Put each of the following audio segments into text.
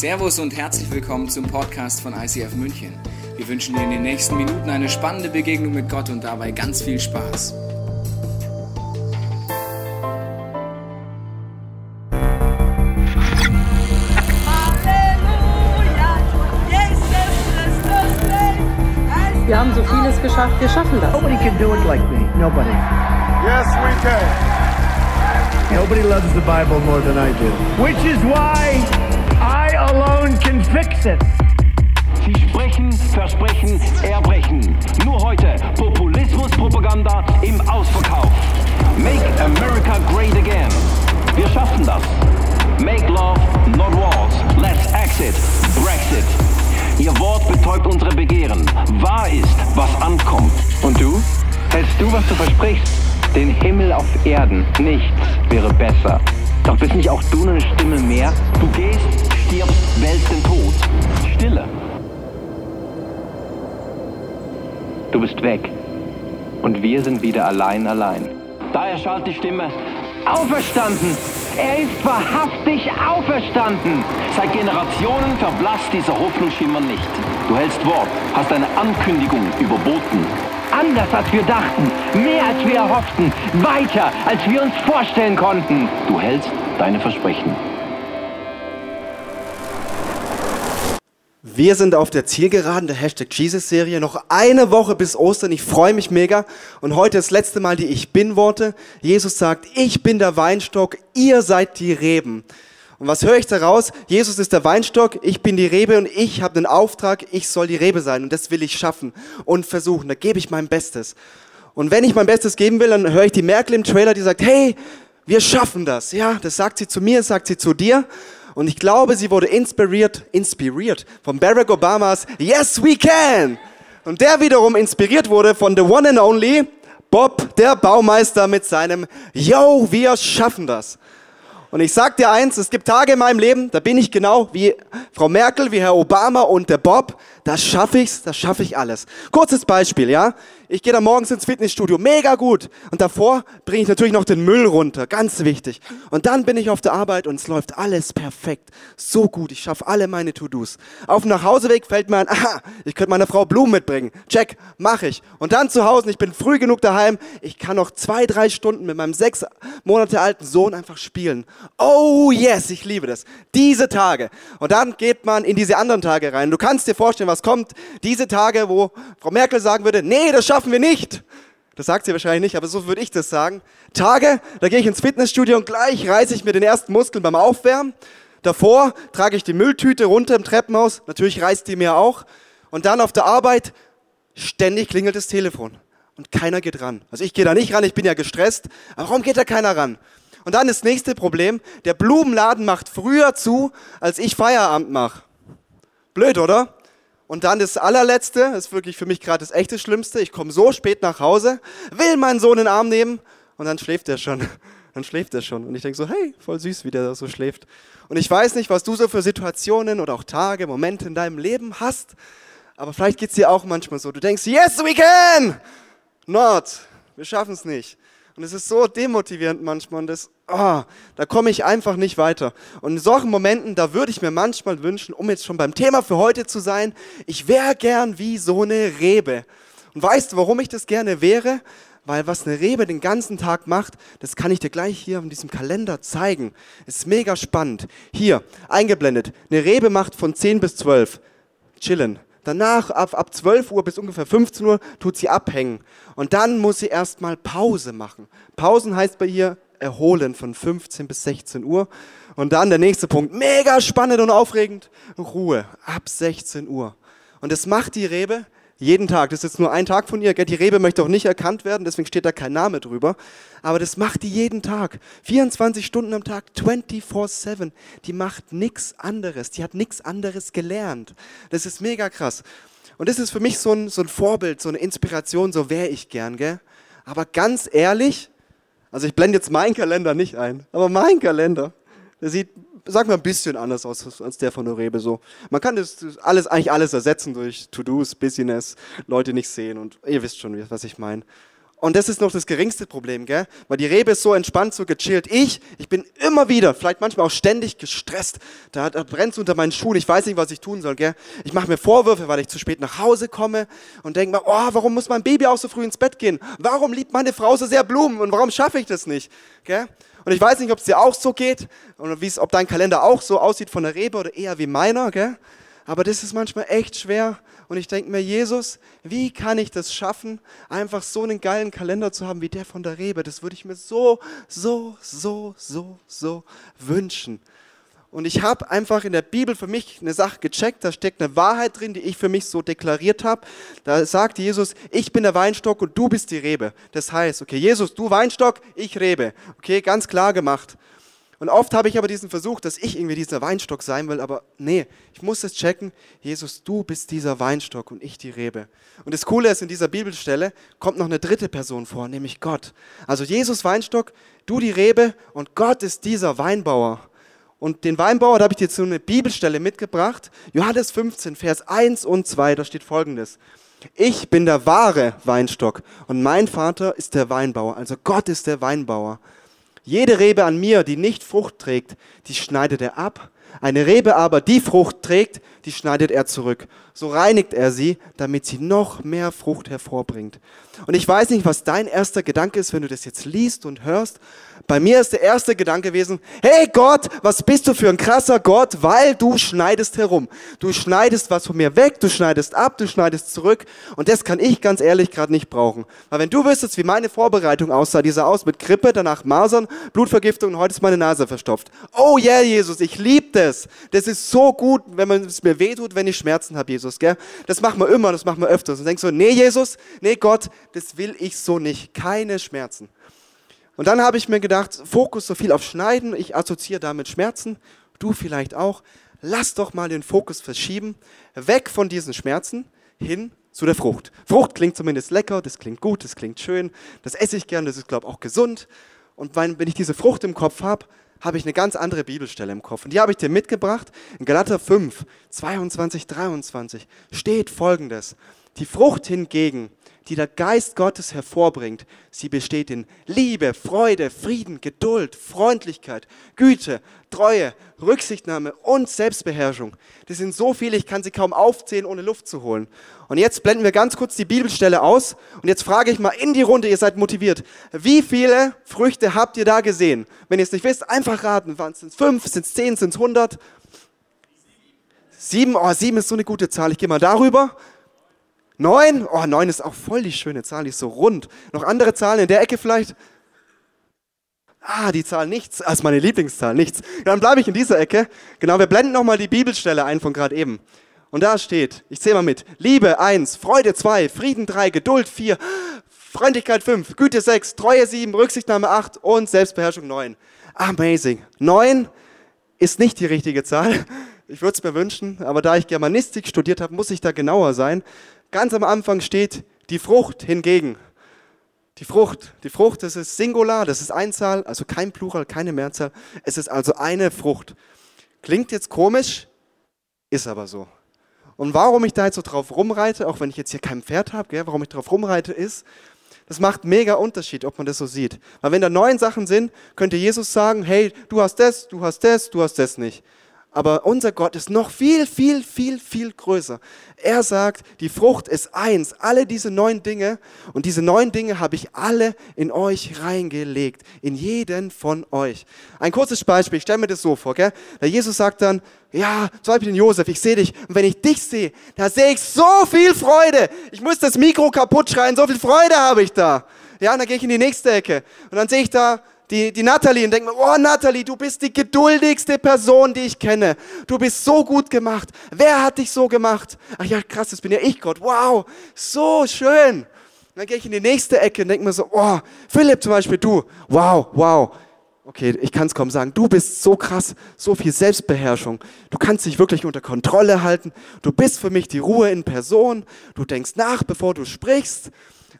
Servus und herzlich willkommen zum Podcast von ICF München. Wir wünschen dir in den nächsten Minuten eine spannende Begegnung mit Gott und dabei ganz viel Spaß. Wir haben so vieles geschafft, wir schaffen das. Nobody can do it like me. Nobody. Yes, we can. Nobody loves the Bible more than I do. Which is why I alone can fix it. Sie sprechen, versprechen, erbrechen. Nur heute Populismus-Propaganda im Ausverkauf. Make America great again. Wir schaffen das. Make love, not wars. Let's exit. Brexit. Ihr Wort betäubt unsere Begehren. Wahr ist, was ankommt. Und du? Hältst du, was du versprichst? Den Himmel auf Erden. Nichts wäre besser. Doch bist nicht auch du eine Stimme mehr? Du gehst, stirbst, wälzt den Tod. Stille. Du bist weg. Und wir sind wieder allein. Da erschallt die Stimme. Auferstanden! Er ist wahrhaftig auferstanden! Seit Generationen verblasst dieser Hoffnungsschimmer nicht. Du hältst Wort, hast eine Ankündigung überboten. Anders als wir dachten, mehr als wir erhofften, weiter als wir uns vorstellen konnten. Du hältst deine Versprechen. Wir sind auf der Zielgeraden der #Jesus-Serie. Noch eine Woche bis Ostern. Ich freue mich mega. Und heute das letzte Mal die Ich-Bin-Worte. Jesus sagt, ich bin der Weinstock, ihr seid die Reben. Und was höre ich daraus? Jesus ist der Weinstock, ich bin die Rebe und ich habe einen Auftrag, ich soll die Rebe sein. Und das will ich schaffen und versuchen. Da gebe ich mein Bestes. Und wenn ich mein Bestes geben will, dann höre ich die Merkel im Trailer, die sagt, hey, wir schaffen das. Ja, das sagt sie zu mir, das sagt sie zu dir. Und ich glaube, sie wurde inspiriert von Barack Obamas Yes, we can! Und der wiederum inspiriert wurde von the one and only Bob der Baumeister mit seinem Yo, wir schaffen das! Und ich sag dir eins, es gibt Tage in meinem Leben, da bin ich genau wie Frau Merkel, wie Herr Obama und der Bob, da schaffe ich alles. Kurzes Beispiel, ja? Ich gehe da morgens ins Fitnessstudio, mega gut. Und davor bringe ich natürlich noch den Müll runter, ganz wichtig. Und dann bin ich auf der Arbeit und es läuft alles perfekt. So gut, ich schaffe alle meine To-Dos. Auf dem Nachhauseweg fällt mir ein, ich könnte meiner Frau Blumen mitbringen. Check, mache ich. Und dann zu Hause, ich bin früh genug daheim, ich kann noch 2-3 Stunden mit meinem 6 Monate alten Sohn einfach spielen. Oh yes, ich liebe das. Diese Tage. Und dann geht man in diese anderen Tage rein. Du kannst dir vorstellen, was kommt. Diese Tage, wo Frau Merkel sagen würde, nee, das schaffen wir nicht. Das sagt sie wahrscheinlich nicht, aber so würde ich das sagen. Tage, da gehe ich ins Fitnessstudio und gleich reiße ich mir den ersten Muskeln beim Aufwärmen. Davor trage ich die Mülltüte runter im Treppenhaus. Natürlich reißt die mir auch. Und dann auf der Arbeit ständig klingelt das Telefon. Und keiner geht ran. Also ich gehe da nicht ran, ich bin ja gestresst. Aber warum geht da keiner ran? Und dann das nächste Problem, der Blumenladen macht früher zu, als ich Feierabend mache. Blöd, oder? Und dann das allerletzte, das ist wirklich für mich gerade das echte Schlimmste, ich komme so spät nach Hause, will meinen Sohn in den Arm nehmen und dann schläft er schon. Und ich denke so, hey, voll süß, wie der da so schläft. Und ich weiß nicht, was du so für Situationen oder auch Tage, Momente in deinem Leben hast, aber vielleicht geht es dir auch manchmal so. Du denkst, yes, we can! Not. Wir schaffen es nicht. Und es ist so demotivierend manchmal und da komme ich einfach nicht weiter. Und in solchen Momenten, da würde ich mir manchmal wünschen, um jetzt schon beim Thema für heute zu sein, ich wäre gern wie so eine Rebe. Und weißt du, warum ich das gerne wäre? Weil was eine Rebe den ganzen Tag macht, das kann ich dir gleich hier in diesem Kalender zeigen. Ist mega spannend. Hier, eingeblendet. Eine Rebe macht von 10 bis 12. Chillen. Danach, ab 12 Uhr bis ungefähr 15 Uhr, tut sie abhängen. Und dann muss sie erstmal Pause machen. Pausen heißt bei ihr erholen von 15 bis 16 Uhr. Und dann der nächste Punkt, mega spannend und aufregend, Ruhe ab 16 Uhr. Und das macht die Rebe jeden Tag. Das ist jetzt nur ein Tag von ihr. Die Rebe möchte auch nicht erkannt werden, deswegen steht da kein Name drüber. Aber das macht die jeden Tag. 24 Stunden am Tag, 24/7. Die macht nichts anderes. Die hat nichts anderes gelernt. Das ist mega krass. Und das ist für mich so ein Vorbild, so eine Inspiration, so wäre ich gern, gell? Aber ganz ehrlich, also ich blende jetzt meinen Kalender nicht ein, aber mein Kalender, der sieht, sag mal, ein bisschen anders aus als der von der Rebe. So. Man kann das eigentlich alles ersetzen durch To-Dos, Business, Leute nicht sehen und ihr wisst schon, was ich meine. Und das ist noch das geringste Problem, gell? Weil die Rebe ist so entspannt, so gechillt. Ich bin immer wieder, vielleicht manchmal auch ständig gestresst. Da brennt es unter meinen Schuhen. Ich weiß nicht, was ich tun soll, gell? Ich mache mir Vorwürfe, weil ich zu spät nach Hause komme und denke mir, oh, warum muss mein Baby auch so früh ins Bett gehen? Warum liebt meine Frau so sehr Blumen und warum schaffe ich das nicht, gell? Und ich weiß nicht, ob es dir auch so geht und ob dein Kalender auch so aussieht von der Rebe oder eher wie meiner, gell? Aber das ist manchmal echt schwer. Und ich denke mir, Jesus, wie kann ich das schaffen, einfach so einen geilen Kalender zu haben wie der von der Rebe? Das würde ich mir so wünschen. Und ich habe einfach in der Bibel für mich eine Sache gecheckt, da steckt eine Wahrheit drin, die ich für mich so deklariert habe. Da sagt Jesus, ich bin der Weinstock und du bist die Rebe. Das heißt, okay, Jesus, du Weinstock, ich Rebe. Okay, ganz klar gemacht. Und oft habe ich aber diesen Versuch, dass ich irgendwie dieser Weinstock sein will, aber nee, ich muss das checken. Jesus, du bist dieser Weinstock und ich die Rebe. Und das Coole ist, in dieser Bibelstelle kommt noch eine dritte Person vor, nämlich Gott. Also Jesus Weinstock, du die Rebe und Gott ist dieser Weinbauer. Und den Weinbauer, da habe ich dir so eine Bibelstelle mitgebracht. Johannes 15, Vers 1 und 2, da steht Folgendes. Ich bin der wahre Weinstock und mein Vater ist der Weinbauer, also Gott ist der Weinbauer. Jede Rebe an mir, die nicht Frucht trägt, die schneidet er ab. Eine Rebe aber, die Frucht trägt, die schneidet er zurück. So reinigt er sie, damit sie noch mehr Frucht hervorbringt. Und ich weiß nicht, was dein erster Gedanke ist, wenn du das jetzt liest und hörst. Bei mir ist der erste Gedanke gewesen, hey Gott, was bist du für ein krasser Gott, weil du schneidest herum. Du schneidest was von mir weg, du schneidest ab, du schneidest zurück. Und das kann ich ganz ehrlich gerade nicht brauchen. Weil wenn du wüsstest, wie meine Vorbereitung aussah, die sah aus mit Grippe, danach Masern, Blutvergiftung und heute ist meine Nase verstopft. Oh yeah, Jesus, ich liebe das. Das ist so gut, wenn es mir wehtut, wenn ich Schmerzen habe, Jesus. Gell? Das machen wir immer, das machen wir öfters. Und denkst so, nee Jesus, nee Gott, das will ich so nicht. Keine Schmerzen. Und dann habe ich mir gedacht, Fokus so viel auf Schneiden, ich assoziiere damit Schmerzen, du vielleicht auch. Lass doch mal den Fokus verschieben, weg von diesen Schmerzen hin zu der Frucht. Frucht klingt zumindest lecker, das klingt gut, das klingt schön, das esse ich gern, das ist, glaube ich, auch gesund. Und wenn ich diese Frucht im Kopf habe, habe ich eine ganz andere Bibelstelle im Kopf. Und die habe ich dir mitgebracht. In Galater 5, 22, 23 steht Folgendes. Die Frucht hingegen, die der Geist Gottes hervorbringt, sie besteht in Liebe, Freude, Frieden, Geduld, Freundlichkeit, Güte, Treue, Rücksichtnahme und Selbstbeherrschung. Das sind so viele, ich kann sie kaum aufzählen, ohne Luft zu holen. Und jetzt blenden wir ganz kurz die Bibelstelle aus und jetzt frage ich mal in die Runde, ihr seid motiviert. Wie viele Früchte habt ihr da gesehen? Wenn ihr es nicht wisst, einfach raten. Sind es 5, sind es 10, sind es 100? 7, oh 7 ist so eine gute Zahl, ich gehe mal darüber. 9? Oh, 9 ist auch voll die schöne Zahl, die ist so rund. Noch andere Zahlen in der Ecke vielleicht? Ah, die Zahl nichts. Das ist meine Lieblingszahl, nichts. Dann bleibe ich in dieser Ecke. Genau, wir blenden nochmal die Bibelstelle ein von gerade eben. Und da steht, ich zähle mal mit, Liebe 1, Freude 2, Frieden 3, Geduld 4, Freundlichkeit 5, Güte 6, Treue 7, Rücksichtnahme 8 und Selbstbeherrschung 9. Amazing. 9 ist nicht die richtige Zahl. Ich würde es mir wünschen, aber da ich Germanistik studiert habe, muss ich da genauer sein. Ganz am Anfang steht die Frucht hingegen. Die Frucht, das ist Singular, das ist Einzahl, also kein Plural, keine Mehrzahl. Es ist also eine Frucht. Klingt jetzt komisch, ist aber so. Und warum ich da jetzt so drauf rumreite, auch wenn ich jetzt hier kein Pferd habe, gell, warum ich drauf rumreite ist, das macht mega Unterschied, ob man das so sieht. Weil wenn da 9 Sachen sind, könnte Jesus sagen, hey, du hast das, du hast das, du hast das nicht. Aber unser Gott ist noch viel größer. Er sagt, die Frucht ist eins, alle diese 9 Dinge. Und diese 9 Dinge habe ich alle in euch reingelegt, in jeden von euch. Ein kurzes Beispiel, ich stelle mir das so vor, gell? Da Jesus sagt dann, ja, zum Beispiel den Josef, ich sehe dich. Und wenn ich dich sehe, da sehe ich so viel Freude. Ich muss das Mikro kaputt schreien, so viel Freude habe ich da. Ja, und dann gehe ich in die nächste Ecke. Und dann sehe ich da die Nathalie und denkt mir, oh Nathalie, du bist die geduldigste Person, die ich kenne. Du bist so gut gemacht. Wer hat dich so gemacht? Ach ja, krass, das bin ja ich, Gott. Wow, so schön. Und dann gehe ich in die nächste Ecke und denke mir so, oh, Philipp zum Beispiel, du. Wow. Okay, ich kann es kaum sagen. Du bist so krass, so viel Selbstbeherrschung. Du kannst dich wirklich unter Kontrolle halten. Du bist für mich die Ruhe in Person. Du denkst nach, bevor du sprichst.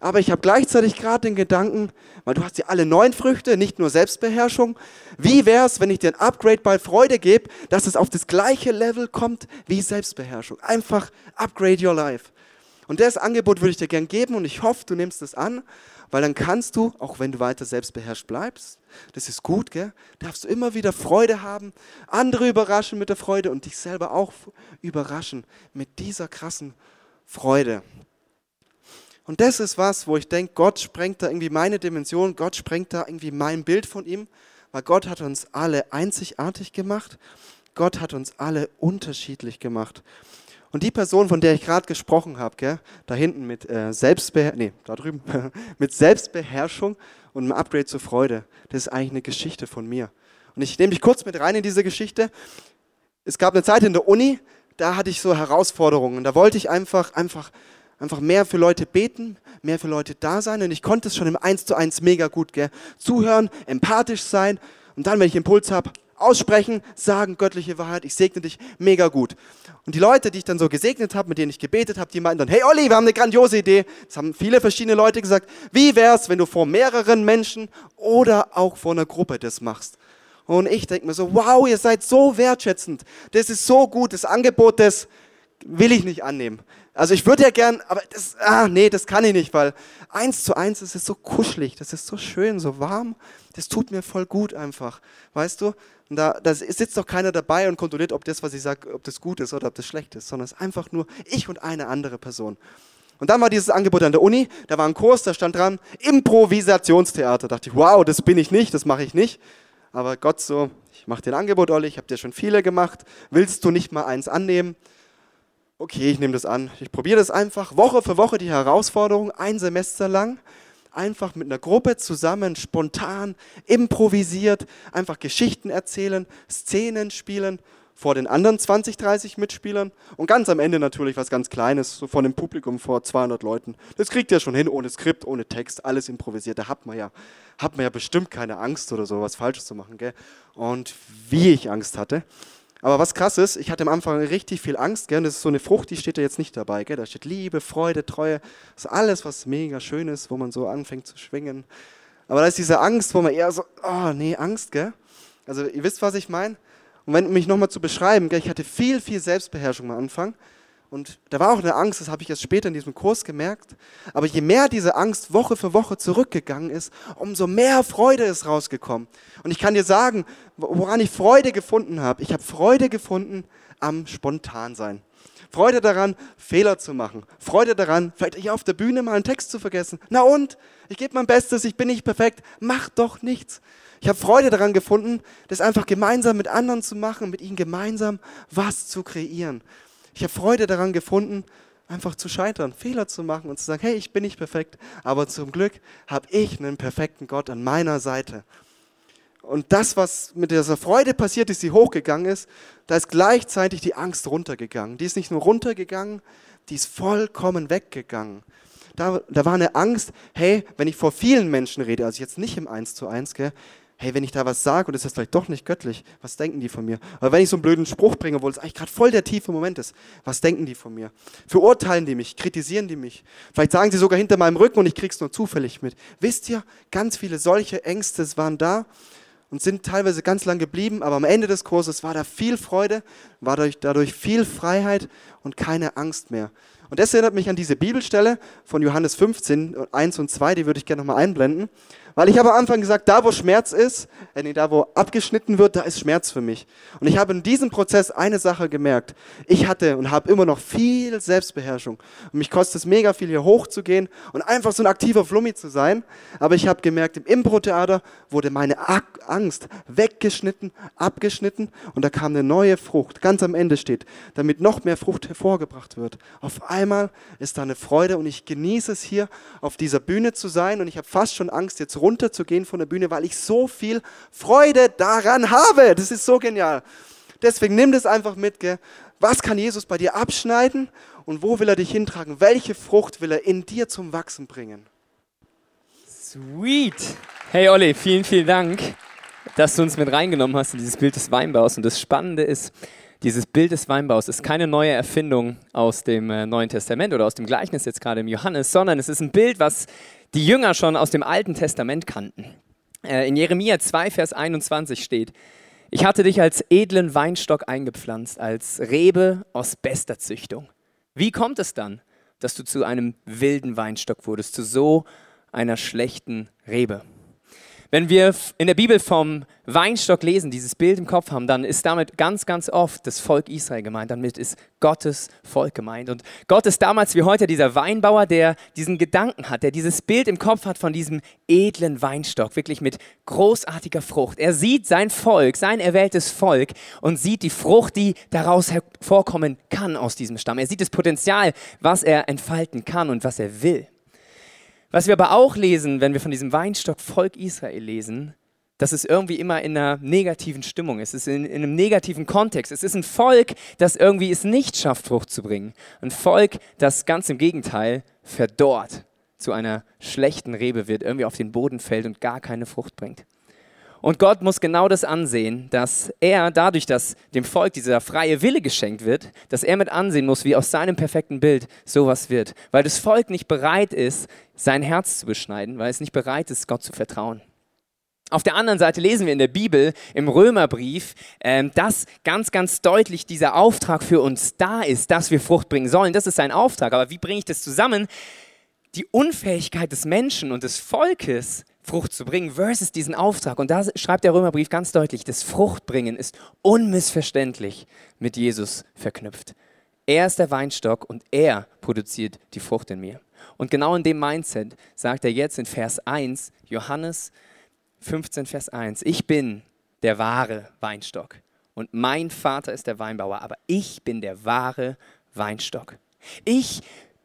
Aber ich habe gleichzeitig gerade den Gedanken, weil du hast ja alle 9 Früchte, nicht nur Selbstbeherrschung. Wie wäre es, wenn ich dir ein Upgrade bei Freude gebe, dass es auf das gleiche Level kommt wie Selbstbeherrschung? Einfach upgrade your life. Und das Angebot würde ich dir gern geben und ich hoffe, du nimmst es an, weil dann kannst du, auch wenn du weiter selbstbeherrscht bleibst, das ist gut, gell? Darfst du immer wieder Freude haben, andere überraschen mit der Freude und dich selber auch überraschen mit dieser krassen Freude. Und das ist was, wo ich denke, Gott sprengt da irgendwie meine Dimension, Gott sprengt da irgendwie mein Bild von ihm, weil Gott hat uns alle einzigartig gemacht, Gott hat uns alle unterschiedlich gemacht. Und die Person, von der ich gerade gesprochen habe, gell, da hinten mit da drüben mit Selbstbeherrschung und einem Upgrade zur Freude, das ist eigentlich eine Geschichte von mir. Und ich nehme dich kurz mit rein in diese Geschichte. Es gab eine Zeit in der Uni, da hatte ich so Herausforderungen. Da wollte ich einfach mehr für Leute beten, mehr für Leute da sein. Und ich konnte es schon im 1:1 mega gut, gell? Zuhören, empathisch sein und dann, wenn ich Impuls habe, aussprechen, sagen, göttliche Wahrheit, ich segne dich, mega gut. Und die Leute, die ich dann so gesegnet habe, mit denen ich gebetet habe, die meinten dann, hey Olli, wir haben eine grandiose Idee. Das haben viele verschiedene Leute gesagt. Wie wär's, wenn du vor mehreren Menschen oder auch vor einer Gruppe das machst? Und ich denke mir so, wow, ihr seid so wertschätzend. Das ist so gut, das Angebot, das will ich nicht annehmen. Also ich würde ja gern, aber das, das kann ich nicht, weil 1:1 ist so kuschelig, das ist so schön, so warm, das tut mir voll gut einfach, weißt du? Und da sitzt doch keiner dabei und kontrolliert, ob das, was ich sage, ob das gut ist oder ob das schlecht ist, sondern es ist einfach nur ich und eine andere Person. Und dann war dieses Angebot an der Uni, da war ein Kurs, da stand dran, Improvisationstheater. Da dachte ich, wow, das bin ich nicht, das mache ich nicht. Aber Gott so, ich mache dir ein Angebot, Olli, ich habe dir schon viele gemacht, willst du nicht mal eins annehmen? Okay, ich nehme das an, ich probiere das einfach, Woche für Woche die Herausforderung, ein Semester lang, einfach mit einer Gruppe zusammen, spontan, improvisiert, einfach Geschichten erzählen, Szenen spielen, vor den anderen 20, 30 Mitspielern und ganz am Ende natürlich was ganz Kleines, so von dem Publikum vor 200 Leuten. Das kriegt ihr schon hin, ohne Skript, ohne Text, alles improvisiert, da hat man ja bestimmt keine Angst oder so, was Falsches zu machen, gell? Und wie ich Angst hatte. Aber was krass ist, ich hatte am Anfang richtig viel Angst, gell? Das ist so eine Frucht, die steht da jetzt nicht dabei, gell? Da steht Liebe, Freude, Treue, das ist alles, was mega schön ist, wo man so anfängt zu schwingen. Aber da ist diese Angst, wo man eher so, oh nee, Angst, gell? Also ihr wisst, was ich meine. Und wenn mich nochmal zu beschreiben, gell? Ich hatte viel, viel Selbstbeherrschung am Anfang und da war auch eine Angst, das habe ich erst später in diesem Kurs gemerkt. Aber je mehr diese Angst Woche für Woche zurückgegangen ist, umso mehr Freude ist rausgekommen. Und ich kann dir sagen, woran ich Freude gefunden habe. Ich habe Freude gefunden am Spontansein. Freude daran, Fehler zu machen. Freude daran, vielleicht hier auf der Bühne mal einen Text zu vergessen. Na und? Ich gebe mein Bestes, ich bin nicht perfekt. Mach doch nichts. Ich habe Freude daran gefunden, das einfach gemeinsam mit anderen zu machen, mit ihnen gemeinsam was zu kreieren. Ich habe Freude daran gefunden, einfach zu scheitern, Fehler zu machen und zu sagen, hey, ich bin nicht perfekt, aber zum Glück habe ich einen perfekten Gott an meiner Seite. Und das, was mit dieser Freude passiert ist, die hochgegangen ist, da ist gleichzeitig die Angst runtergegangen. Die ist nicht nur runtergegangen, die ist vollkommen weggegangen. Da war eine Angst, hey, wenn ich vor vielen Menschen rede, also jetzt nicht im 1:1, gell, hey, wenn ich da was sage und es ist vielleicht doch nicht göttlich, was denken die von mir? Oder wenn ich so einen blöden Spruch bringe, obwohl es eigentlich gerade voll der tiefe Moment ist, was denken die von mir? Verurteilen die mich? Kritisieren die mich? Vielleicht sagen sie sogar hinter meinem Rücken und ich krieg's nur zufällig mit. Wisst ihr, ganz viele solche Ängste waren da und sind teilweise ganz lang geblieben, aber am Ende des Kurses war da viel Freude, war dadurch viel Freiheit und keine Angst mehr. Und das erinnert mich an diese Bibelstelle von Johannes 15, 1 und 2, die würde ich gerne nochmal einblenden. Weil ich habe am Anfang gesagt, da wo abgeschnitten wird, da ist Schmerz für mich. Und ich habe in diesem Prozess eine Sache gemerkt. Ich hatte und habe immer noch viel Selbstbeherrschung. Und mich kostet es mega viel, hier hochzugehen und einfach so ein aktiver Flummi zu sein. Aber ich habe gemerkt, im Impro-Theater wurde meine Angst weggeschnitten, abgeschnitten und da kam eine neue Frucht. Ganz am Ende steht, damit noch mehr Frucht hervorgebracht wird. Auf einmal ist da eine Freude und ich genieße es hier auf dieser Bühne zu sein und ich habe fast schon Angst, jetzt runterzugehen von der Bühne, weil ich so viel Freude daran habe. Das ist so genial. Deswegen nimm das einfach mit, gell? Was kann Jesus bei dir abschneiden und wo will er dich hintragen? Welche Frucht will er in dir zum Wachsen bringen? Sweet. Hey Olli, vielen, vielen Dank, dass du uns mit reingenommen hast in dieses Bild des Weinbaus. Und das Spannende ist, dieses Bild des Weinbaus ist keine neue Erfindung aus dem Neuen Testament oder aus dem Gleichnis jetzt gerade im Johannes, sondern es ist ein Bild, was die Jünger schon aus dem Alten Testament kannten. In Jeremia 2, Vers 21 steht, ich hatte dich als edlen Weinstock eingepflanzt, als Rebe aus bester Züchtung. Wie kommt es dann, dass du zu einem wilden Weinstock wurdest, zu so einer schlechten Rebe. Wenn wir in der Bibel vom Weinstock lesen, dieses Bild im Kopf haben, dann ist damit ganz, ganz oft das Volk Israel gemeint. Damit ist Gottes Volk gemeint. Und Gott ist damals wie heute dieser Weinbauer, der diesen Gedanken hat, der dieses Bild im Kopf hat von diesem edlen Weinstock, wirklich mit großartiger Frucht. Er sieht sein Volk, sein erwähltes Volk und sieht die Frucht, die daraus hervorkommen kann aus diesem Stamm. Er sieht das Potenzial, was er entfalten kann und was er will. Was wir aber auch lesen, wenn wir von diesem Weinstock Volk Israel lesen, dass es irgendwie immer in einer negativen Stimmung ist. Es ist in einem negativen Kontext. Es ist ein Volk, das irgendwie es nicht schafft, Frucht zu bringen. Ein Volk, das ganz im Gegenteil verdorrt, zu einer schlechten Rebe wird, irgendwie auf den Boden fällt und gar keine Frucht bringt. Und Gott muss genau das ansehen, dass er dadurch, dass dem Volk dieser freie Wille geschenkt wird, dass er mit ansehen muss, wie aus seinem perfekten Bild sowas wird. Weil das Volk nicht bereit ist, sein Herz zu beschneiden, weil es nicht bereit ist, Gott zu vertrauen. Auf der anderen Seite lesen wir in der Bibel, im Römerbrief, dass ganz, ganz deutlich dieser Auftrag für uns da ist, dass wir Frucht bringen sollen. Das ist sein Auftrag. Aber wie bringe ich das zusammen? Die Unfähigkeit des Menschen und des Volkes, Frucht zu bringen versus diesen Auftrag. Und da schreibt der Römerbrief ganz deutlich, das Fruchtbringen ist unmissverständlich mit Jesus verknüpft. Er ist der Weinstock und er produziert die Frucht in mir. Und genau in dem Mindset sagt er jetzt in Vers 1, Johannes 15, Vers 1, ich bin der wahre Weinstock und mein Vater ist der Weinbauer, aber ich bin der wahre Weinstock. Ich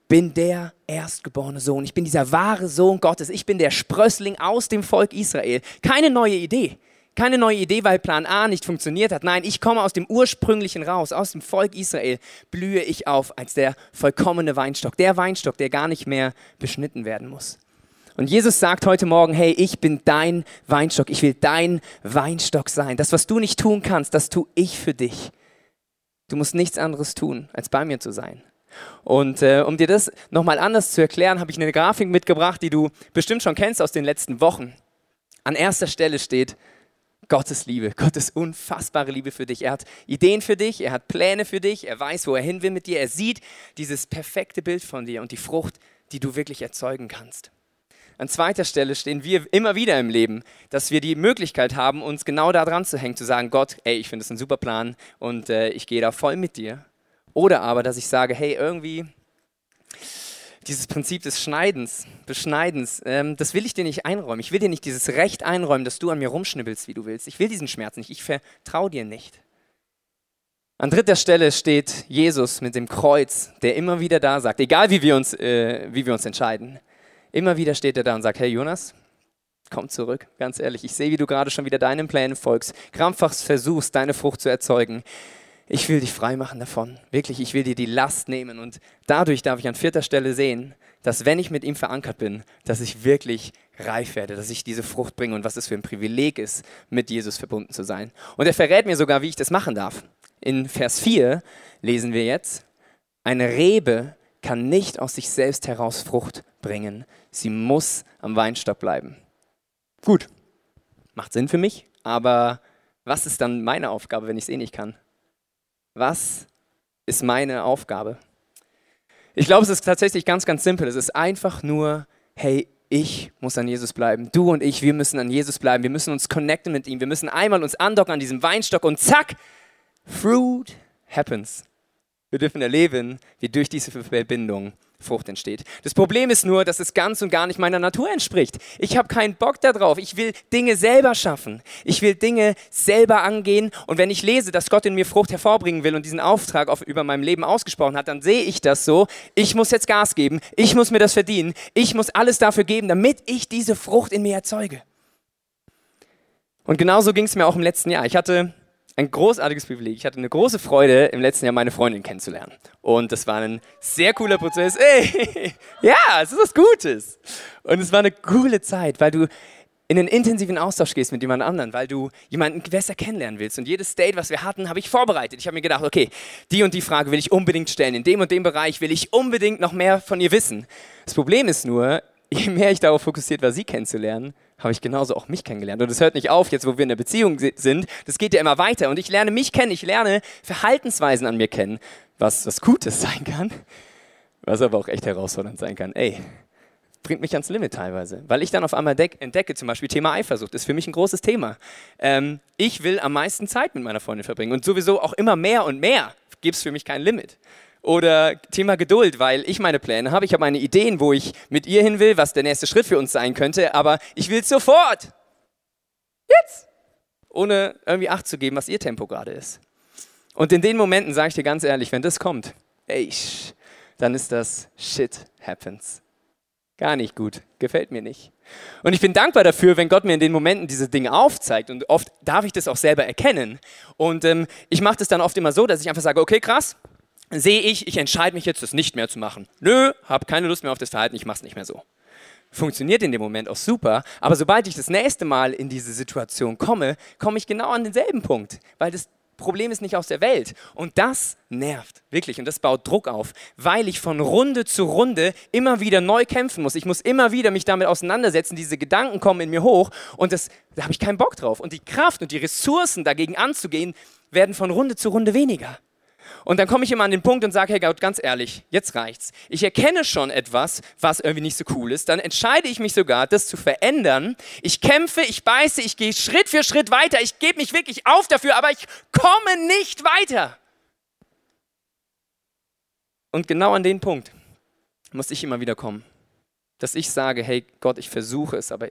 bin der erstgeborene Sohn. Ich bin dieser wahre Sohn Gottes. Ich bin der Sprössling aus dem Volk Israel. Keine neue Idee. Keine neue Idee, weil Plan A nicht funktioniert hat. Nein, ich komme aus dem Ursprünglichen raus. Aus dem Volk Israel blühe ich auf als der vollkommene Weinstock. Der Weinstock, der gar nicht mehr beschnitten werden muss. Und Jesus sagt heute Morgen, hey, ich bin dein Weinstock. Ich will dein Weinstock sein. Das, was du nicht tun kannst, das tue ich für dich. Du musst nichts anderes tun, als bei mir zu sein. Und um dir das nochmal anders zu erklären, habe ich eine Grafik mitgebracht, die du bestimmt schon kennst aus den letzten Wochen. An erster Stelle steht Gottes Liebe, Gottes unfassbare Liebe für dich. Er hat Ideen für dich, er hat Pläne für dich, er weiß, wo er hin will mit dir, er sieht dieses perfekte Bild von dir und die Frucht, die du wirklich erzeugen kannst. An zweiter Stelle stehen wir immer wieder im Leben, dass wir die Möglichkeit haben, uns genau da dran zu hängen, zu sagen, Gott, ey, ich finde das ein super Plan und ich gehe da voll mit dir. Oder aber, dass ich sage, hey, irgendwie dieses Prinzip des Beschneidens, das will ich dir nicht einräumen. Ich will dir nicht dieses Recht einräumen, dass du an mir rumschnibbelst, wie du willst. Ich will diesen Schmerz nicht. Ich vertraue dir nicht. An dritter Stelle steht Jesus mit dem Kreuz, der immer wieder da sagt, egal wie wir uns entscheiden, immer wieder steht er da und sagt, hey Jonas, komm zurück, ganz ehrlich. Ich sehe, wie du gerade schon wieder deinen Plänen folgst, krampfhaft versuchst, deine Frucht zu erzeugen. Ich will dich frei machen davon. Wirklich, ich will dir die Last nehmen. Und dadurch darf ich an vierter Stelle sehen, dass wenn ich mit ihm verankert bin, dass ich wirklich reif werde, dass ich diese Frucht bringe und was es für ein Privileg ist, mit Jesus verbunden zu sein. Und er verrät mir sogar, wie ich das machen darf. In Vers 4 lesen wir jetzt, eine Rebe kann nicht aus sich selbst heraus Frucht bringen. Sie muss am Weinstock bleiben. Gut, macht Sinn für mich, aber was ist dann meine Aufgabe, wenn ich es eh nicht kann? Was ist meine Aufgabe? Ich glaube, es ist tatsächlich ganz, ganz simpel. Es ist einfach nur, hey, ich muss an Jesus bleiben. Du und ich, wir müssen an Jesus bleiben. Wir müssen uns connecten mit ihm. Wir müssen einmal uns andocken an diesem Weinstock und zack, fruit happens. Wir dürfen erleben, wie durch diese Verbindung Frucht entsteht. Das Problem ist nur, dass es ganz und gar nicht meiner Natur entspricht. Ich habe keinen Bock darauf. Ich will Dinge selber schaffen. Ich will Dinge selber angehen. Und wenn ich lese, dass Gott in mir Frucht hervorbringen will und diesen Auftrag über meinem Leben ausgesprochen hat, dann sehe ich das so. Ich muss jetzt Gas geben. Ich muss mir das verdienen. Ich muss alles dafür geben, damit ich diese Frucht in mir erzeuge. Und genauso ging es mir auch im letzten Jahr. Ich hatte ein großartiges Privileg. Ich hatte eine große Freude, im letzten Jahr meine Freundin kennenzulernen. Und das war ein sehr cooler Prozess. Ey, ja, es ist was Gutes. Und es war eine coole Zeit, weil du in einen intensiven Austausch gehst mit jemand anderem, weil du jemanden besser kennenlernen willst. Und jedes Date, was wir hatten, habe ich vorbereitet. Ich habe mir gedacht, okay, die und die Frage will ich unbedingt stellen. In dem und dem Bereich will ich unbedingt noch mehr von ihr wissen. Das Problem ist nur, je mehr ich darauf fokussiert war, sie kennenzulernen, habe ich genauso auch mich kennengelernt. Und es hört nicht auf, jetzt wo wir in der Beziehung sind, das geht ja immer weiter. Und ich lerne mich kennen, ich lerne Verhaltensweisen an mir kennen, was Gutes sein kann, Was aber auch echt herausfordernd sein kann. Ey, bringt mich ans Limit teilweise, weil ich dann auf einmal entdecke, zum Beispiel Thema Eifersucht, ist für mich ein großes Thema. Ich will am meisten Zeit mit meiner Freundin verbringen und sowieso auch immer mehr und mehr, gibt es für mich kein Limit. Oder Thema Geduld, weil ich meine Pläne habe, ich habe meine Ideen, wo ich mit ihr hin will, was der nächste Schritt für uns sein könnte, aber ich will es sofort, jetzt, ohne irgendwie Acht zu geben, was ihr Tempo gerade ist. Und in den Momenten, sage ich dir ganz ehrlich, wenn das kommt, ey, dann ist das Shit happens. Gar nicht gut, gefällt mir nicht. Und ich bin dankbar dafür, wenn Gott mir in den Momenten diese Dinge aufzeigt und oft darf ich das auch selber erkennen. Und ich mache das dann oft immer so, dass ich einfach sage, okay, krass, sehe ich, ich entscheide mich jetzt, das nicht mehr zu machen. Nö, habe keine Lust mehr auf das Verhalten, ich mache es nicht mehr so. Funktioniert in dem Moment auch super, aber sobald ich das nächste Mal in diese Situation komme, komme ich genau an denselben Punkt, weil das Problem ist nicht aus der Welt. Und das nervt, wirklich. Und das baut Druck auf, weil ich von Runde zu Runde immer wieder neu kämpfen muss. Ich muss immer wieder mich damit auseinandersetzen. Diese Gedanken kommen in mir hoch und da habe ich keinen Bock drauf. Und die Kraft und die Ressourcen, dagegen anzugehen, werden von Runde zu Runde weniger. Und dann komme ich immer an den Punkt und sage, hey Gott, ganz ehrlich, jetzt reicht's. Ich erkenne schon etwas, was irgendwie nicht so cool ist. Dann entscheide ich mich sogar, das zu verändern. Ich kämpfe, ich beiße, ich gehe Schritt für Schritt weiter. Ich gebe mich wirklich auf dafür, aber ich komme nicht weiter. Und genau an den Punkt muss ich immer wieder kommen, dass ich sage, hey Gott, ich versuche es, aber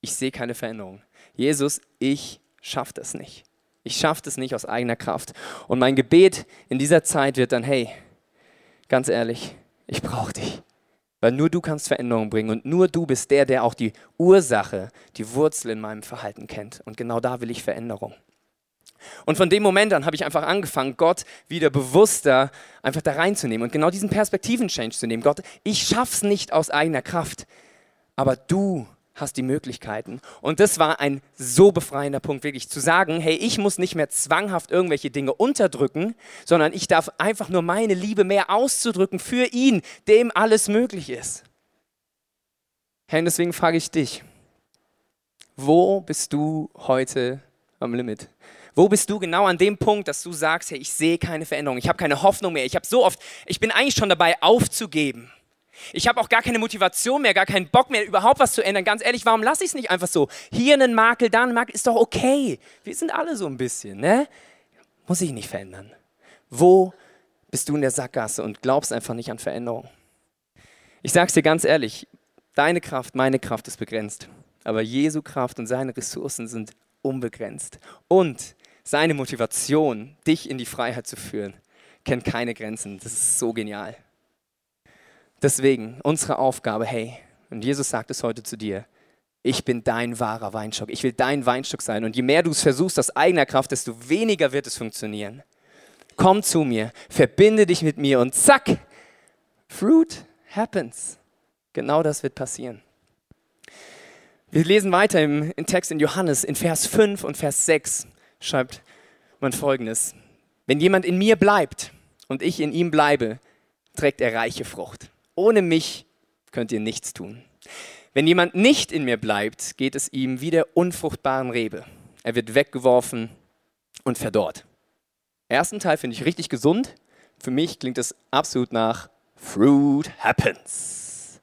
ich sehe keine Veränderung. Jesus, ich schaffe das nicht. Ich schaffe das nicht aus eigener Kraft. Und mein Gebet in dieser Zeit wird dann, hey, ganz ehrlich, ich brauche dich. Weil nur du kannst Veränderung bringen und nur du bist der, der auch die Ursache, die Wurzel in meinem Verhalten kennt. Und genau da will ich Veränderung. Und von dem Moment an habe ich einfach angefangen, Gott wieder bewusster einfach da reinzunehmen und genau diesen Perspektiven-Change zu nehmen. Gott, ich schaffe es nicht aus eigener Kraft, aber du hast die Möglichkeiten. Und das war ein so befreiender Punkt, wirklich zu sagen, hey, ich muss nicht mehr zwanghaft irgendwelche Dinge unterdrücken, sondern ich darf einfach nur meine Liebe mehr auszudrücken für ihn, dem alles möglich ist. Hey, und deswegen frage ich dich, wo bist du heute am Limit? Wo bist du genau an dem Punkt, dass du sagst, hey, ich sehe keine Veränderung, ich habe keine Hoffnung mehr, ich bin eigentlich schon dabei aufzugeben. Ich habe auch gar keine Motivation mehr, gar keinen Bock mehr, überhaupt was zu ändern. Ganz ehrlich, warum lasse ich es nicht einfach so? Hier einen Makel, da einen Makel, ist doch okay. Wir sind alle so ein bisschen, ne? Muss ich nicht verändern. Wo bist du in der Sackgasse und glaubst einfach nicht an Veränderung? Ich sag's dir ganz ehrlich, deine Kraft, meine Kraft ist begrenzt. Aber Jesu Kraft und seine Ressourcen sind unbegrenzt. Und seine Motivation, dich in die Freiheit zu führen, kennt keine Grenzen. Das ist so genial. Deswegen, unsere Aufgabe, hey, und Jesus sagt es heute zu dir, ich bin dein wahrer Weinstock, ich will dein Weinstock sein. Und je mehr du es versuchst aus eigener Kraft, desto weniger wird es funktionieren. Komm zu mir, verbinde dich mit mir und zack, fruit happens. Genau das wird passieren. Wir lesen weiter im Text in Johannes, in Vers 5 und Vers 6 schreibt man Folgendes. Wenn jemand in mir bleibt und ich in ihm bleibe, trägt er reiche Frucht. Ohne mich könnt ihr nichts tun. Wenn jemand nicht in mir bleibt, geht es ihm wie der unfruchtbaren Rebe. Er wird weggeworfen und verdorrt. Ersten Teil finde ich richtig gesund. Für mich klingt es absolut nach Fruit Happens.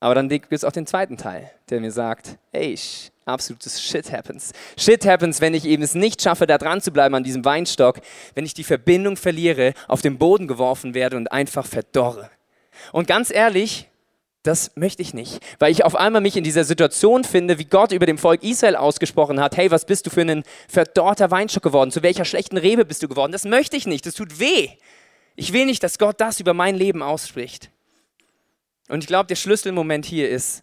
Aber dann gibt es auch den zweiten Teil, der mir sagt, ey, absolutes Shit happens. Shit happens, wenn ich eben es nicht schaffe, da dran zu bleiben an diesem Weinstock, wenn ich die Verbindung verliere, auf den Boden geworfen werde und einfach verdorre. Und ganz ehrlich, das möchte ich nicht, weil ich auf einmal mich in dieser Situation finde, wie Gott über dem Volk Israel ausgesprochen hat, hey, was bist du für ein verdorrter Weinstock geworden? Zu welcher schlechten Rebe bist du geworden? Das möchte ich nicht, das tut weh. Ich will nicht, dass Gott das über mein Leben ausspricht. Und ich glaube, der Schlüsselmoment hier ist,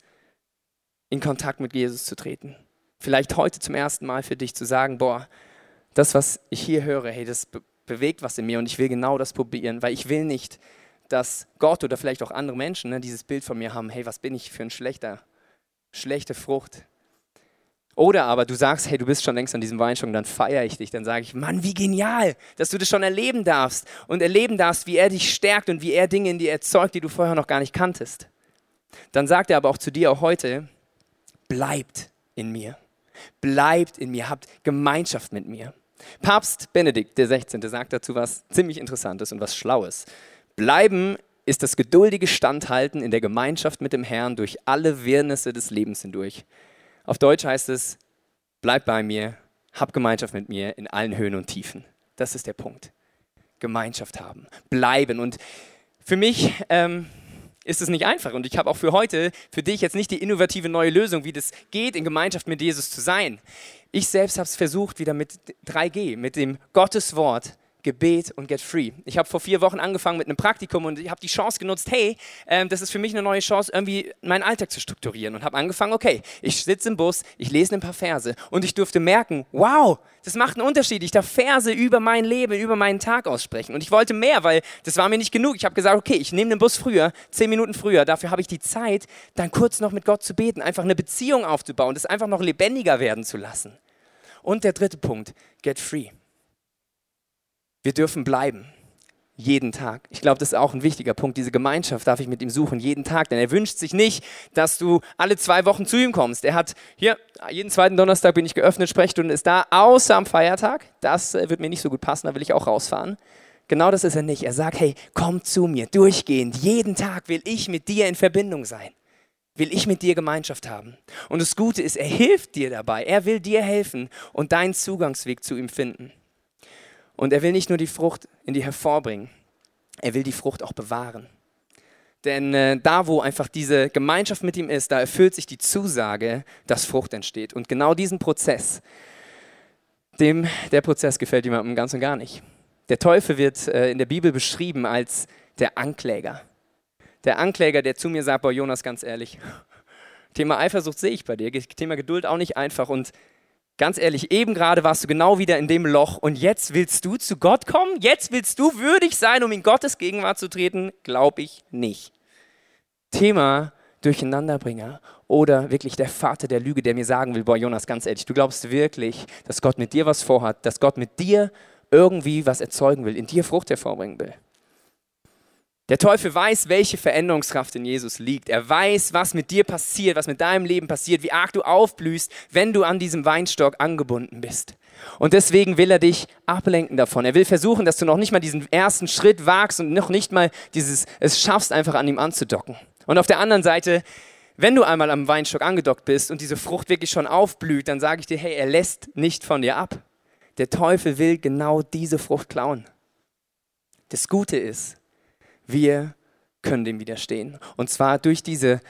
in Kontakt mit Jesus zu treten. Vielleicht heute zum ersten Mal für dich zu sagen, boah, das, was ich hier höre, hey, das bewegt was in mir und ich will genau das probieren, weil ich will nicht, dass Gott oder vielleicht auch andere Menschen, ne, dieses Bild von mir haben, hey, was bin ich für ein schlechte Frucht. Oder aber du sagst, hey, du bist schon längst an diesem Weinstock, dann feiere ich dich, dann sage ich, Mann, wie genial, dass du das schon erleben darfst und erleben darfst, wie er dich stärkt und wie er Dinge in dir erzeugt, die du vorher noch gar nicht kanntest. Dann sagt er aber auch zu dir auch heute, bleibt in mir, habt Gemeinschaft mit mir. Papst Benedikt XVI. Sagt dazu was ziemlich Interessantes und was Schlaues. Bleiben ist das geduldige Standhalten in der Gemeinschaft mit dem Herrn durch alle Wirrnisse des Lebens hindurch. Auf Deutsch heißt es, bleib bei mir, hab Gemeinschaft mit mir in allen Höhen und Tiefen. Das ist der Punkt. Gemeinschaft haben, bleiben. Und für mich ist es nicht einfach. Und ich habe auch für heute, für dich jetzt nicht die innovative neue Lösung, wie das geht, in Gemeinschaft mit Jesus zu sein. Ich selbst habe es versucht, wieder mit 3G, mit dem Gotteswort, Gebet und Get Free. Ich habe vor 4 Wochen angefangen mit einem Praktikum und ich habe die Chance genutzt, hey, das ist für mich eine neue Chance, irgendwie meinen Alltag zu strukturieren. Und habe angefangen, okay, ich sitze im Bus, ich lese ein paar Verse und ich durfte merken, wow, das macht einen Unterschied. Ich darf Verse über mein Leben, über meinen Tag aussprechen. Und ich wollte mehr, weil das war mir nicht genug. Ich habe gesagt, okay, ich nehme den Bus früher, 10 Minuten früher. Dafür habe ich die Zeit, dann kurz noch mit Gott zu beten, einfach eine Beziehung aufzubauen, das einfach noch lebendiger werden zu lassen. Und der dritte Punkt, Get Free. Wir dürfen bleiben, jeden Tag. Ich glaube, das ist auch ein wichtiger Punkt. Diese Gemeinschaft darf ich mit ihm suchen, jeden Tag. Denn er wünscht sich nicht, dass du alle 2 Wochen zu ihm kommst. Er hat, hier, jeden zweiten Donnerstag bin ich geöffnet, Sprechstunde ist da, außer am Feiertag. Das wird mir nicht so gut passen, da will ich auch rausfahren. Genau das ist er nicht. Er sagt, hey, komm zu mir, durchgehend. Jeden Tag will ich mit dir in Verbindung sein. Will ich mit dir Gemeinschaft haben. Und das Gute ist, er hilft dir dabei. Er will dir helfen und deinen Zugangsweg zu ihm finden. Und er will nicht nur die Frucht in dir hervorbringen, er will die Frucht auch bewahren. Denn da, wo einfach diese Gemeinschaft mit ihm ist, da erfüllt sich die Zusage, dass Frucht entsteht. Und genau diesen Prozess, der Prozess gefällt jemandem ganz und gar nicht. Der Teufel wird in der Bibel beschrieben als der Ankläger. Der Ankläger, der zu mir sagt, boah Jonas, ganz ehrlich, Thema Eifersucht sehe ich bei dir, Thema Geduld auch nicht einfach und ganz ehrlich, eben gerade warst du genau wieder in dem Loch und jetzt willst du zu Gott kommen? Jetzt willst du würdig sein, um in Gottes Gegenwart zu treten? Glaube ich nicht. Thema Durcheinanderbringer oder wirklich der Vater der Lüge, der mir sagen will, boah Jonas, ganz ehrlich, du glaubst wirklich, dass Gott mit dir was vorhat, dass Gott mit dir irgendwie was erzeugen will, in dir Frucht hervorbringen will. Der Teufel weiß, welche Veränderungskraft in Jesus liegt. Er weiß, was mit dir passiert, was mit deinem Leben passiert, wie arg du aufblühst, wenn du an diesem Weinstock angebunden bist. Und deswegen will er dich ablenken davon. Er will versuchen, dass du noch nicht mal diesen ersten Schritt wagst und noch nicht mal es schaffst, einfach an ihm anzudocken. Und auf der anderen Seite, wenn du einmal am Weinstock angedockt bist und diese Frucht wirklich schon aufblüht, dann sage ich dir, hey, er lässt nicht von dir ab. Der Teufel will genau diese Frucht klauen. Das Gute ist, wir können dem widerstehen. Und zwar durch diese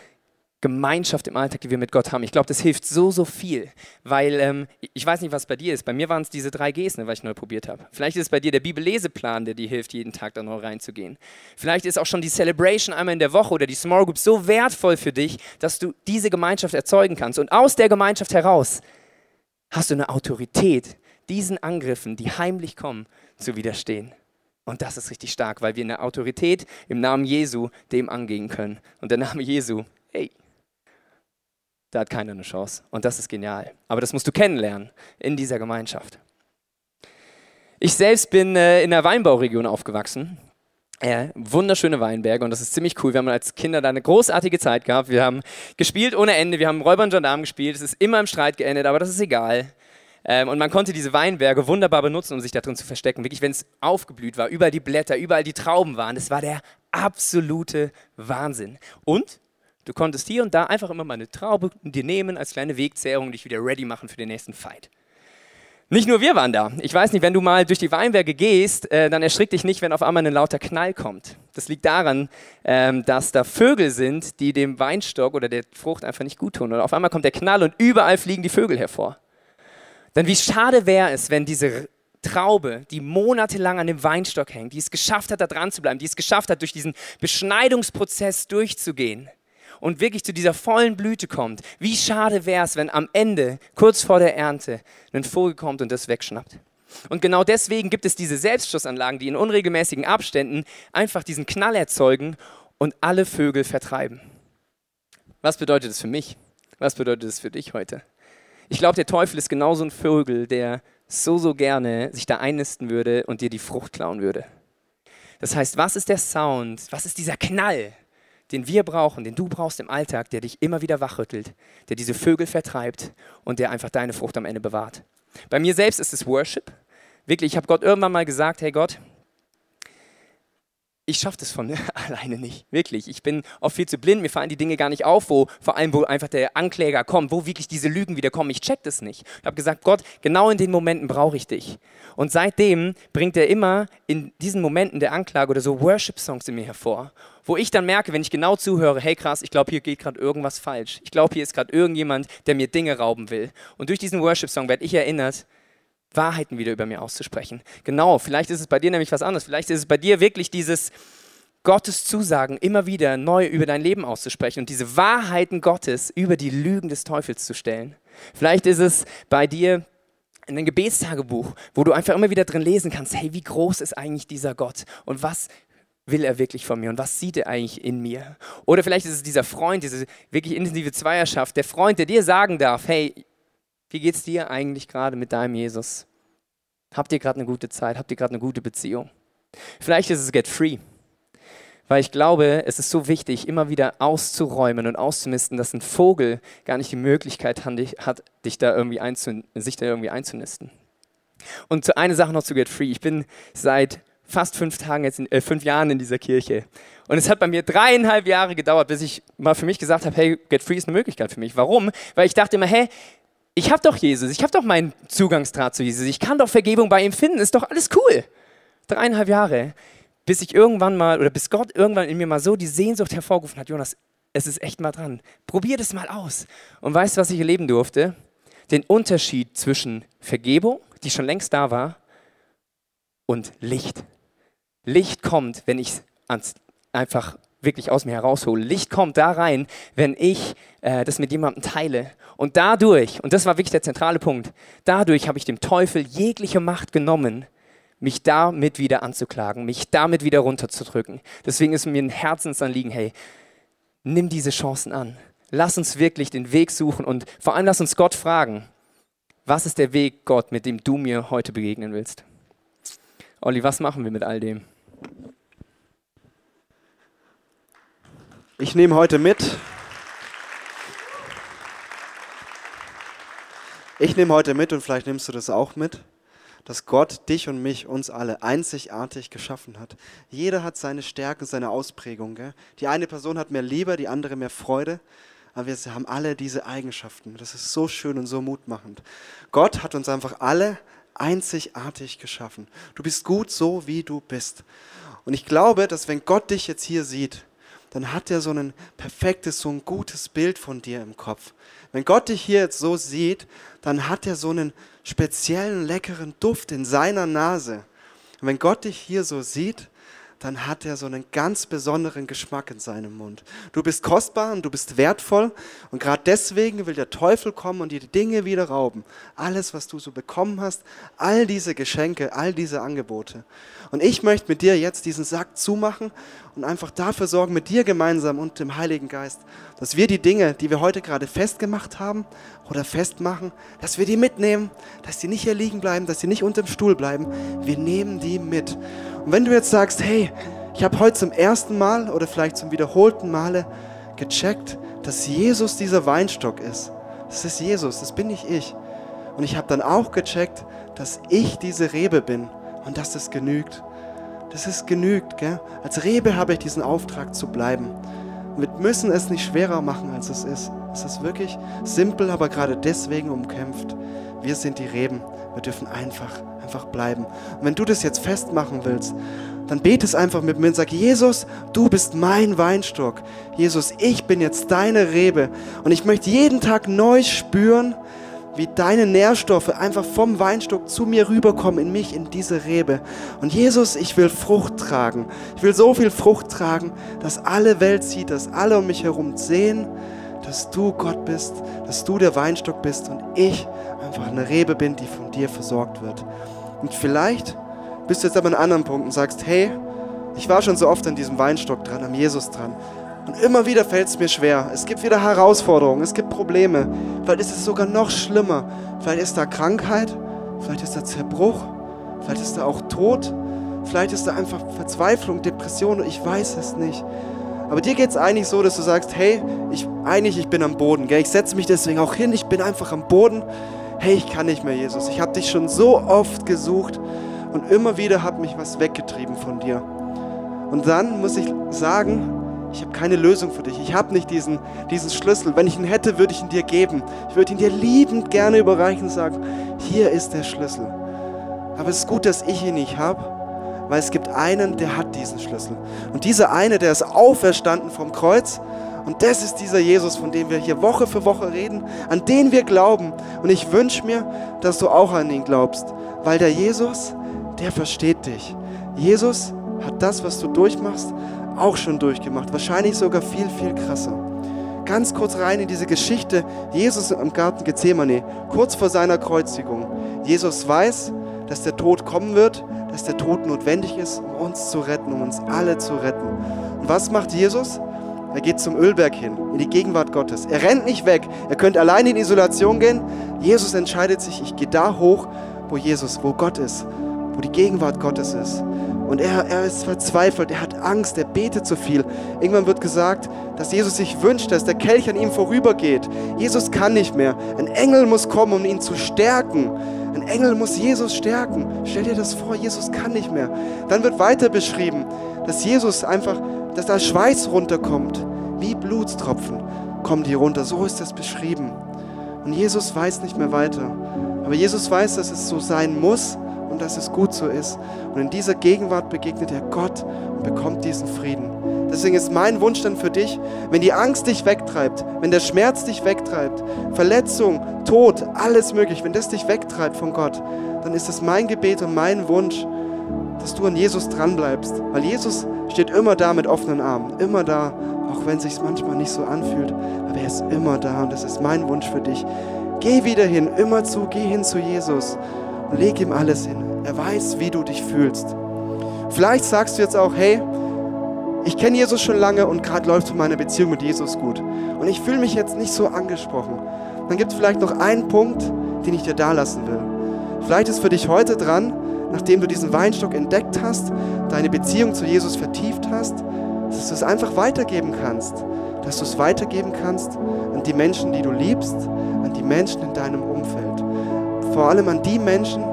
Gemeinschaft im Alltag, die wir mit Gott haben. Ich glaube, das hilft so, so viel. Weil, ich weiß nicht, was bei dir ist. Bei mir waren es diese 3Gs, weil ich neu probiert habe. Vielleicht ist es bei dir der Bibelleseplan, der dir hilft, jeden Tag da noch reinzugehen. Vielleicht ist auch schon die Celebration einmal in der Woche oder die Small Group so wertvoll für dich, dass du diese Gemeinschaft erzeugen kannst. Und aus der Gemeinschaft heraus hast du eine Autorität, diesen Angriffen, die heimlich kommen, zu widerstehen. Und das ist richtig stark, weil wir eine Autorität im Namen Jesu dem angehen können. Und der Name Jesu, hey, da hat keiner eine Chance. Und das ist genial. Aber das musst du kennenlernen in dieser Gemeinschaft. Ich selbst bin in einer Weinbauregion aufgewachsen. Wunderschöne Weinberge und das ist ziemlich cool. Wir haben als Kinder da eine großartige Zeit gehabt. Wir haben gespielt ohne Ende. Wir haben Räuber und Gendarmen gespielt. Es ist immer im Streit geendet, aber das ist egal. Und man konnte diese Weinberge wunderbar benutzen, um sich da drin zu verstecken. Wirklich, wenn es aufgeblüht war, überall die Blätter, überall die Trauben waren. Das war der absolute Wahnsinn. Und du konntest hier und da einfach immer mal eine Traube dir nehmen, als kleine Wegzehrung und dich wieder ready machen für den nächsten Fight. Nicht nur wir waren da. Ich weiß nicht, wenn du mal durch die Weinberge gehst, dann erschrick dich nicht, wenn auf einmal ein lauter Knall kommt. Das liegt daran, dass da Vögel sind, die dem Weinstock oder der Frucht einfach nicht gut tun. Und auf einmal kommt der Knall und überall fliegen die Vögel hervor. Denn wie schade wäre es, wenn diese Traube, die monatelang an dem Weinstock hängt, die es geschafft hat, da dran zu bleiben, die es geschafft hat, durch diesen Beschneidungsprozess durchzugehen und wirklich zu dieser vollen Blüte kommt. Wie schade wäre es, wenn am Ende, kurz vor der Ernte, ein Vogel kommt und das wegschnappt. Und genau deswegen gibt es diese Selbstschussanlagen, die in unregelmäßigen Abständen einfach diesen Knall erzeugen und alle Vögel vertreiben. Was bedeutet das für mich? Was bedeutet das für dich heute? Ich glaube, der Teufel ist genauso ein Vogel, der so, so gerne sich da einnisten würde und dir die Frucht klauen würde. Das heißt, was ist der Sound, was ist dieser Knall, den wir brauchen, den du brauchst im Alltag, der dich immer wieder wachrüttelt, der diese Vögel vertreibt und der einfach deine Frucht am Ende bewahrt. Bei mir selbst ist es Worship. Wirklich, ich habe Gott irgendwann mal gesagt, hey Gott, ich schaffe das von alleine nicht, wirklich. Ich bin oft viel zu blind, mir fallen die Dinge gar nicht auf, vor allem wo einfach der Ankläger kommt, wo wirklich diese Lügen wieder kommen. Ich check das nicht. Ich habe gesagt, Gott, genau in den Momenten brauche ich dich. Und seitdem bringt er immer in diesen Momenten der Anklage oder so Worship-Songs in mir hervor, wo ich dann merke, wenn ich genau zuhöre, hey krass, ich glaube, hier geht gerade irgendwas falsch. Ich glaube, hier ist gerade irgendjemand, der mir Dinge rauben will. Und durch diesen Worship-Song werde ich erinnert, Wahrheiten wieder über mir auszusprechen. Genau, vielleicht ist es bei dir nämlich was anderes. Vielleicht ist es bei dir wirklich dieses Gottes Zusagen immer wieder neu über dein Leben auszusprechen und diese Wahrheiten Gottes über die Lügen des Teufels zu stellen. Vielleicht ist es bei dir in einem Gebetstagebuch, wo du einfach immer wieder drin lesen kannst, hey, wie groß ist eigentlich dieser Gott und was will er wirklich von mir und was sieht er eigentlich in mir? Oder vielleicht ist es dieser Freund, diese wirklich intensive Zweierschaft, der Freund, der dir sagen darf, hey, wie geht's dir eigentlich gerade mit deinem Jesus? Habt ihr gerade eine gute Zeit? Habt ihr gerade eine gute Beziehung? Vielleicht ist es Get Free. Weil ich glaube, es ist so wichtig, immer wieder auszuräumen und auszumisten, dass ein Vogel gar nicht die Möglichkeit hat, sich da irgendwie einzunisten. Und eine Sache noch zu Get Free. Ich bin seit fast 5 Tagen jetzt in 5 Jahren in dieser Kirche. Und es hat bei mir 3,5 Jahre gedauert, bis ich mal für mich gesagt habe, hey, Get Free ist eine Möglichkeit für mich. Warum? Weil ich dachte immer, hey, ich habe doch Jesus, ich habe doch meinen Zugangsdraht zu Jesus, ich kann doch Vergebung bei ihm finden, ist doch alles cool. 3,5 Jahre, bis ich irgendwann mal, oder bis Gott irgendwann in mir mal so die Sehnsucht hervorgerufen hat, Jonas, es ist echt mal dran, probier das mal aus. Und weißt du, was ich erleben durfte? Den Unterschied zwischen Vergebung, die schon längst da war, und Licht. Licht kommt, wenn ich es einfach wirklich aus mir heraushole. Licht kommt da rein, wenn ich das mit jemandem teile. Und dadurch, und das war wirklich der zentrale Punkt, dadurch habe ich dem Teufel jegliche Macht genommen, mich damit wieder anzuklagen, mich damit wieder runterzudrücken. Deswegen ist mir ein Herzensanliegen, hey, nimm diese Chancen an. Lass uns wirklich den Weg suchen und vor allem lass uns Gott fragen, was ist der Weg, Gott, mit dem du mir heute begegnen willst? Olli, was machen wir mit all dem? Ich nehme heute mit. Ich nehme heute mit, und vielleicht nimmst du das auch mit, dass Gott dich und mich, uns alle einzigartig geschaffen hat. Jeder hat seine Stärken, seine Ausprägung. Gell? Die eine Person hat mehr Liebe, die andere mehr Freude. Aber wir haben alle diese Eigenschaften. Das ist so schön und so mutmachend. Gott hat uns einfach alle einzigartig geschaffen. Du bist gut so, wie du bist. Und ich glaube, dass wenn Gott dich jetzt hier sieht, dann hat er so ein perfektes, so ein gutes Bild von dir im Kopf. Wenn Gott dich hier jetzt so sieht, dann hat er so einen speziellen, leckeren Duft in seiner Nase. Und wenn Gott dich hier so sieht, dann hat er so einen ganz besonderen Geschmack in seinem Mund. Du bist kostbar und du bist wertvoll. Und gerade deswegen will der Teufel kommen und dir die Dinge wieder rauben. Alles, was du so bekommen hast, all diese Geschenke, all diese Angebote. Und ich möchte mit dir jetzt diesen Sack zumachen und einfach dafür sorgen, mit dir gemeinsam und dem Heiligen Geist, dass wir die Dinge, die wir heute gerade festgemacht haben oder festmachen, dass wir die mitnehmen, dass die nicht hier liegen bleiben, dass die nicht unterm Stuhl bleiben. Wir nehmen die mit. Und wenn du jetzt sagst, hey, ich habe heute zum ersten Mal oder vielleicht zum wiederholten Male gecheckt, dass Jesus dieser Weinstock ist. Das ist Jesus, das bin nicht ich. Und ich habe dann auch gecheckt, dass ich diese Rebe bin und dass das genügt. Das ist genügt, gell? Als Rebe habe ich diesen Auftrag zu bleiben. Und wir müssen es nicht schwerer machen, als es ist. Es ist wirklich simpel, aber gerade deswegen umkämpft. Wir sind die Reben. Wir dürfen einfach bleiben. Und wenn du das jetzt festmachen willst, dann bete es einfach mit mir und sag, Jesus, du bist mein Weinstock. Jesus, ich bin jetzt deine Rebe. Und ich möchte jeden Tag neu spüren, wie deine Nährstoffe einfach vom Weinstock zu mir rüberkommen, in mich, in diese Rebe. Und Jesus, ich will Frucht tragen. Ich will so viel Frucht tragen, dass alle Welt sieht, dass alle um mich herum sehen, dass du Gott bist, dass du der Weinstock bist und ich einfach eine Rebe bin, die von dir versorgt wird. Und vielleicht bist du jetzt aber an einem anderen Punkt und sagst, hey, ich war schon so oft an diesem Weinstock dran, am Jesus dran. Und immer wieder fällt es mir schwer. Es gibt wieder Herausforderungen, es gibt Probleme. Vielleicht ist es sogar noch schlimmer. Vielleicht ist da Krankheit, vielleicht ist da Zerbruch, vielleicht ist da auch Tod, vielleicht ist da einfach Verzweiflung, Depression, ich weiß es nicht. Aber dir geht es eigentlich so, dass du sagst, hey, ich bin am Boden. Gell? Ich setze mich deswegen auch hin, ich bin einfach am Boden. Hey, ich kann nicht mehr, Jesus. Ich habe dich schon so oft gesucht und immer wieder hat mich was weggetrieben von dir. Und dann muss ich sagen, ich habe keine Lösung für dich. Ich habe nicht diesen Schlüssel. Wenn ich ihn hätte, würde ich ihn dir geben. Ich würde ihn dir liebend gerne überreichen und sagen, hier ist der Schlüssel. Aber es ist gut, dass ich ihn nicht habe, weil es gibt einen, der hat diesen Schlüssel. Und dieser eine, der ist auferstanden vom Kreuz. Und das ist dieser Jesus, von dem wir hier Woche für Woche reden, an den wir glauben. Und ich wünsche mir, dass du auch an ihn glaubst, weil der Jesus, der versteht dich. Jesus hat das, was du durchmachst, auch schon durchgemacht. Wahrscheinlich sogar viel, viel krasser. Ganz kurz rein in diese Geschichte. Jesus im Garten Gethsemane, kurz vor seiner Kreuzigung. Jesus weiß, dass der Tod kommen wird, dass der Tod notwendig ist, um uns zu retten, um uns alle zu retten. Und was macht Jesus? Er geht zum Ölberg hin, in die Gegenwart Gottes. Er rennt nicht weg. Er könnte allein in Isolation gehen. Jesus entscheidet sich, ich gehe da hoch, wo Gott ist, wo die Gegenwart Gottes ist. Und er ist verzweifelt, er hat Angst, er betet so viel. Irgendwann wird gesagt, dass Jesus sich wünscht, dass der Kelch an ihm vorübergeht. Jesus kann nicht mehr. Ein Engel muss kommen, um ihn zu stärken. Ein Engel muss Jesus stärken. Stell dir das vor, Jesus kann nicht mehr. Dann wird weiter beschrieben, dass Jesus einfach, dass da Schweiß runterkommt. Wie Blutstropfen kommen die runter. So ist das beschrieben. Und Jesus weiß nicht mehr weiter. Aber Jesus weiß, dass es so sein muss und dass es gut so ist. Und in dieser Gegenwart begegnet er Gott und bekommt diesen Frieden. Deswegen ist mein Wunsch dann für dich, wenn die Angst dich wegtreibt, wenn der Schmerz dich wegtreibt, Verletzung, Tod, alles möglich, wenn das dich wegtreibt von Gott, dann ist es mein Gebet und mein Wunsch, dass du an Jesus dranbleibst. Weil Jesus steht immer da mit offenen Armen, immer da, auch wenn es sich manchmal nicht so anfühlt, aber er ist immer da und das ist mein Wunsch für dich. Geh wieder hin, immer zu, geh hin zu Jesus und leg ihm alles hin. Er weiß, wie du dich fühlst. Vielleicht sagst du jetzt auch, hey, ich kenne Jesus schon lange und gerade läuft meine Beziehung mit Jesus gut. Und ich fühle mich jetzt nicht so angesprochen. Dann gibt es vielleicht noch einen Punkt, den ich dir da lassen will. Vielleicht ist für dich heute dran, nachdem du diesen Weinstock entdeckt hast, deine Beziehung zu Jesus vertieft hast, dass du es einfach weitergeben kannst. Dass du es weitergeben kannst an die Menschen, die du liebst, an die Menschen in deinem Umfeld. Vor allem an die Menschen,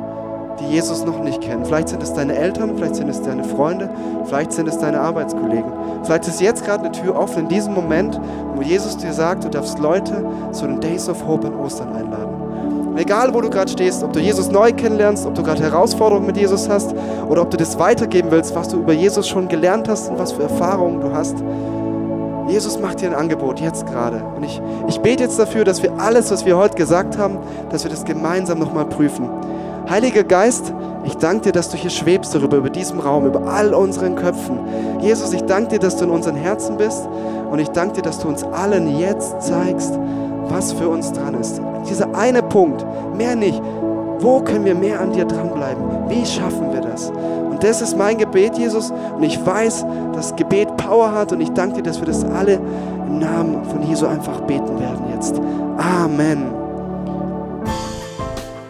die Jesus noch nicht kennen. Vielleicht sind es deine Eltern, vielleicht sind es deine Freunde, vielleicht sind es deine Arbeitskollegen. Vielleicht ist jetzt gerade eine Tür offen in diesem Moment, wo Jesus dir sagt, du darfst Leute zu den Days of Hope in Ostern einladen. Und egal, wo du gerade stehst, ob du Jesus neu kennenlernst, ob du gerade Herausforderungen mit Jesus hast oder ob du das weitergeben willst, was du über Jesus schon gelernt hast und was für Erfahrungen du hast, Jesus macht dir ein Angebot, jetzt gerade. Und ich bete jetzt dafür, dass wir alles, was wir heute gesagt haben, dass wir das gemeinsam nochmal prüfen. Heiliger Geist, ich danke dir, dass du hier schwebst darüber, über diesem Raum, über all unseren Köpfen. Jesus, ich danke dir, dass du in unseren Herzen bist und ich danke dir, dass du uns allen jetzt zeigst, was für uns dran ist. Dieser eine Punkt, mehr nicht. Wo können wir mehr an dir dranbleiben? Wie schaffen wir das? Und das ist mein Gebet, Jesus. Und ich weiß, dass Gebet Power hat und ich danke dir, dass wir das alle im Namen von Jesu einfach beten werden jetzt. Amen.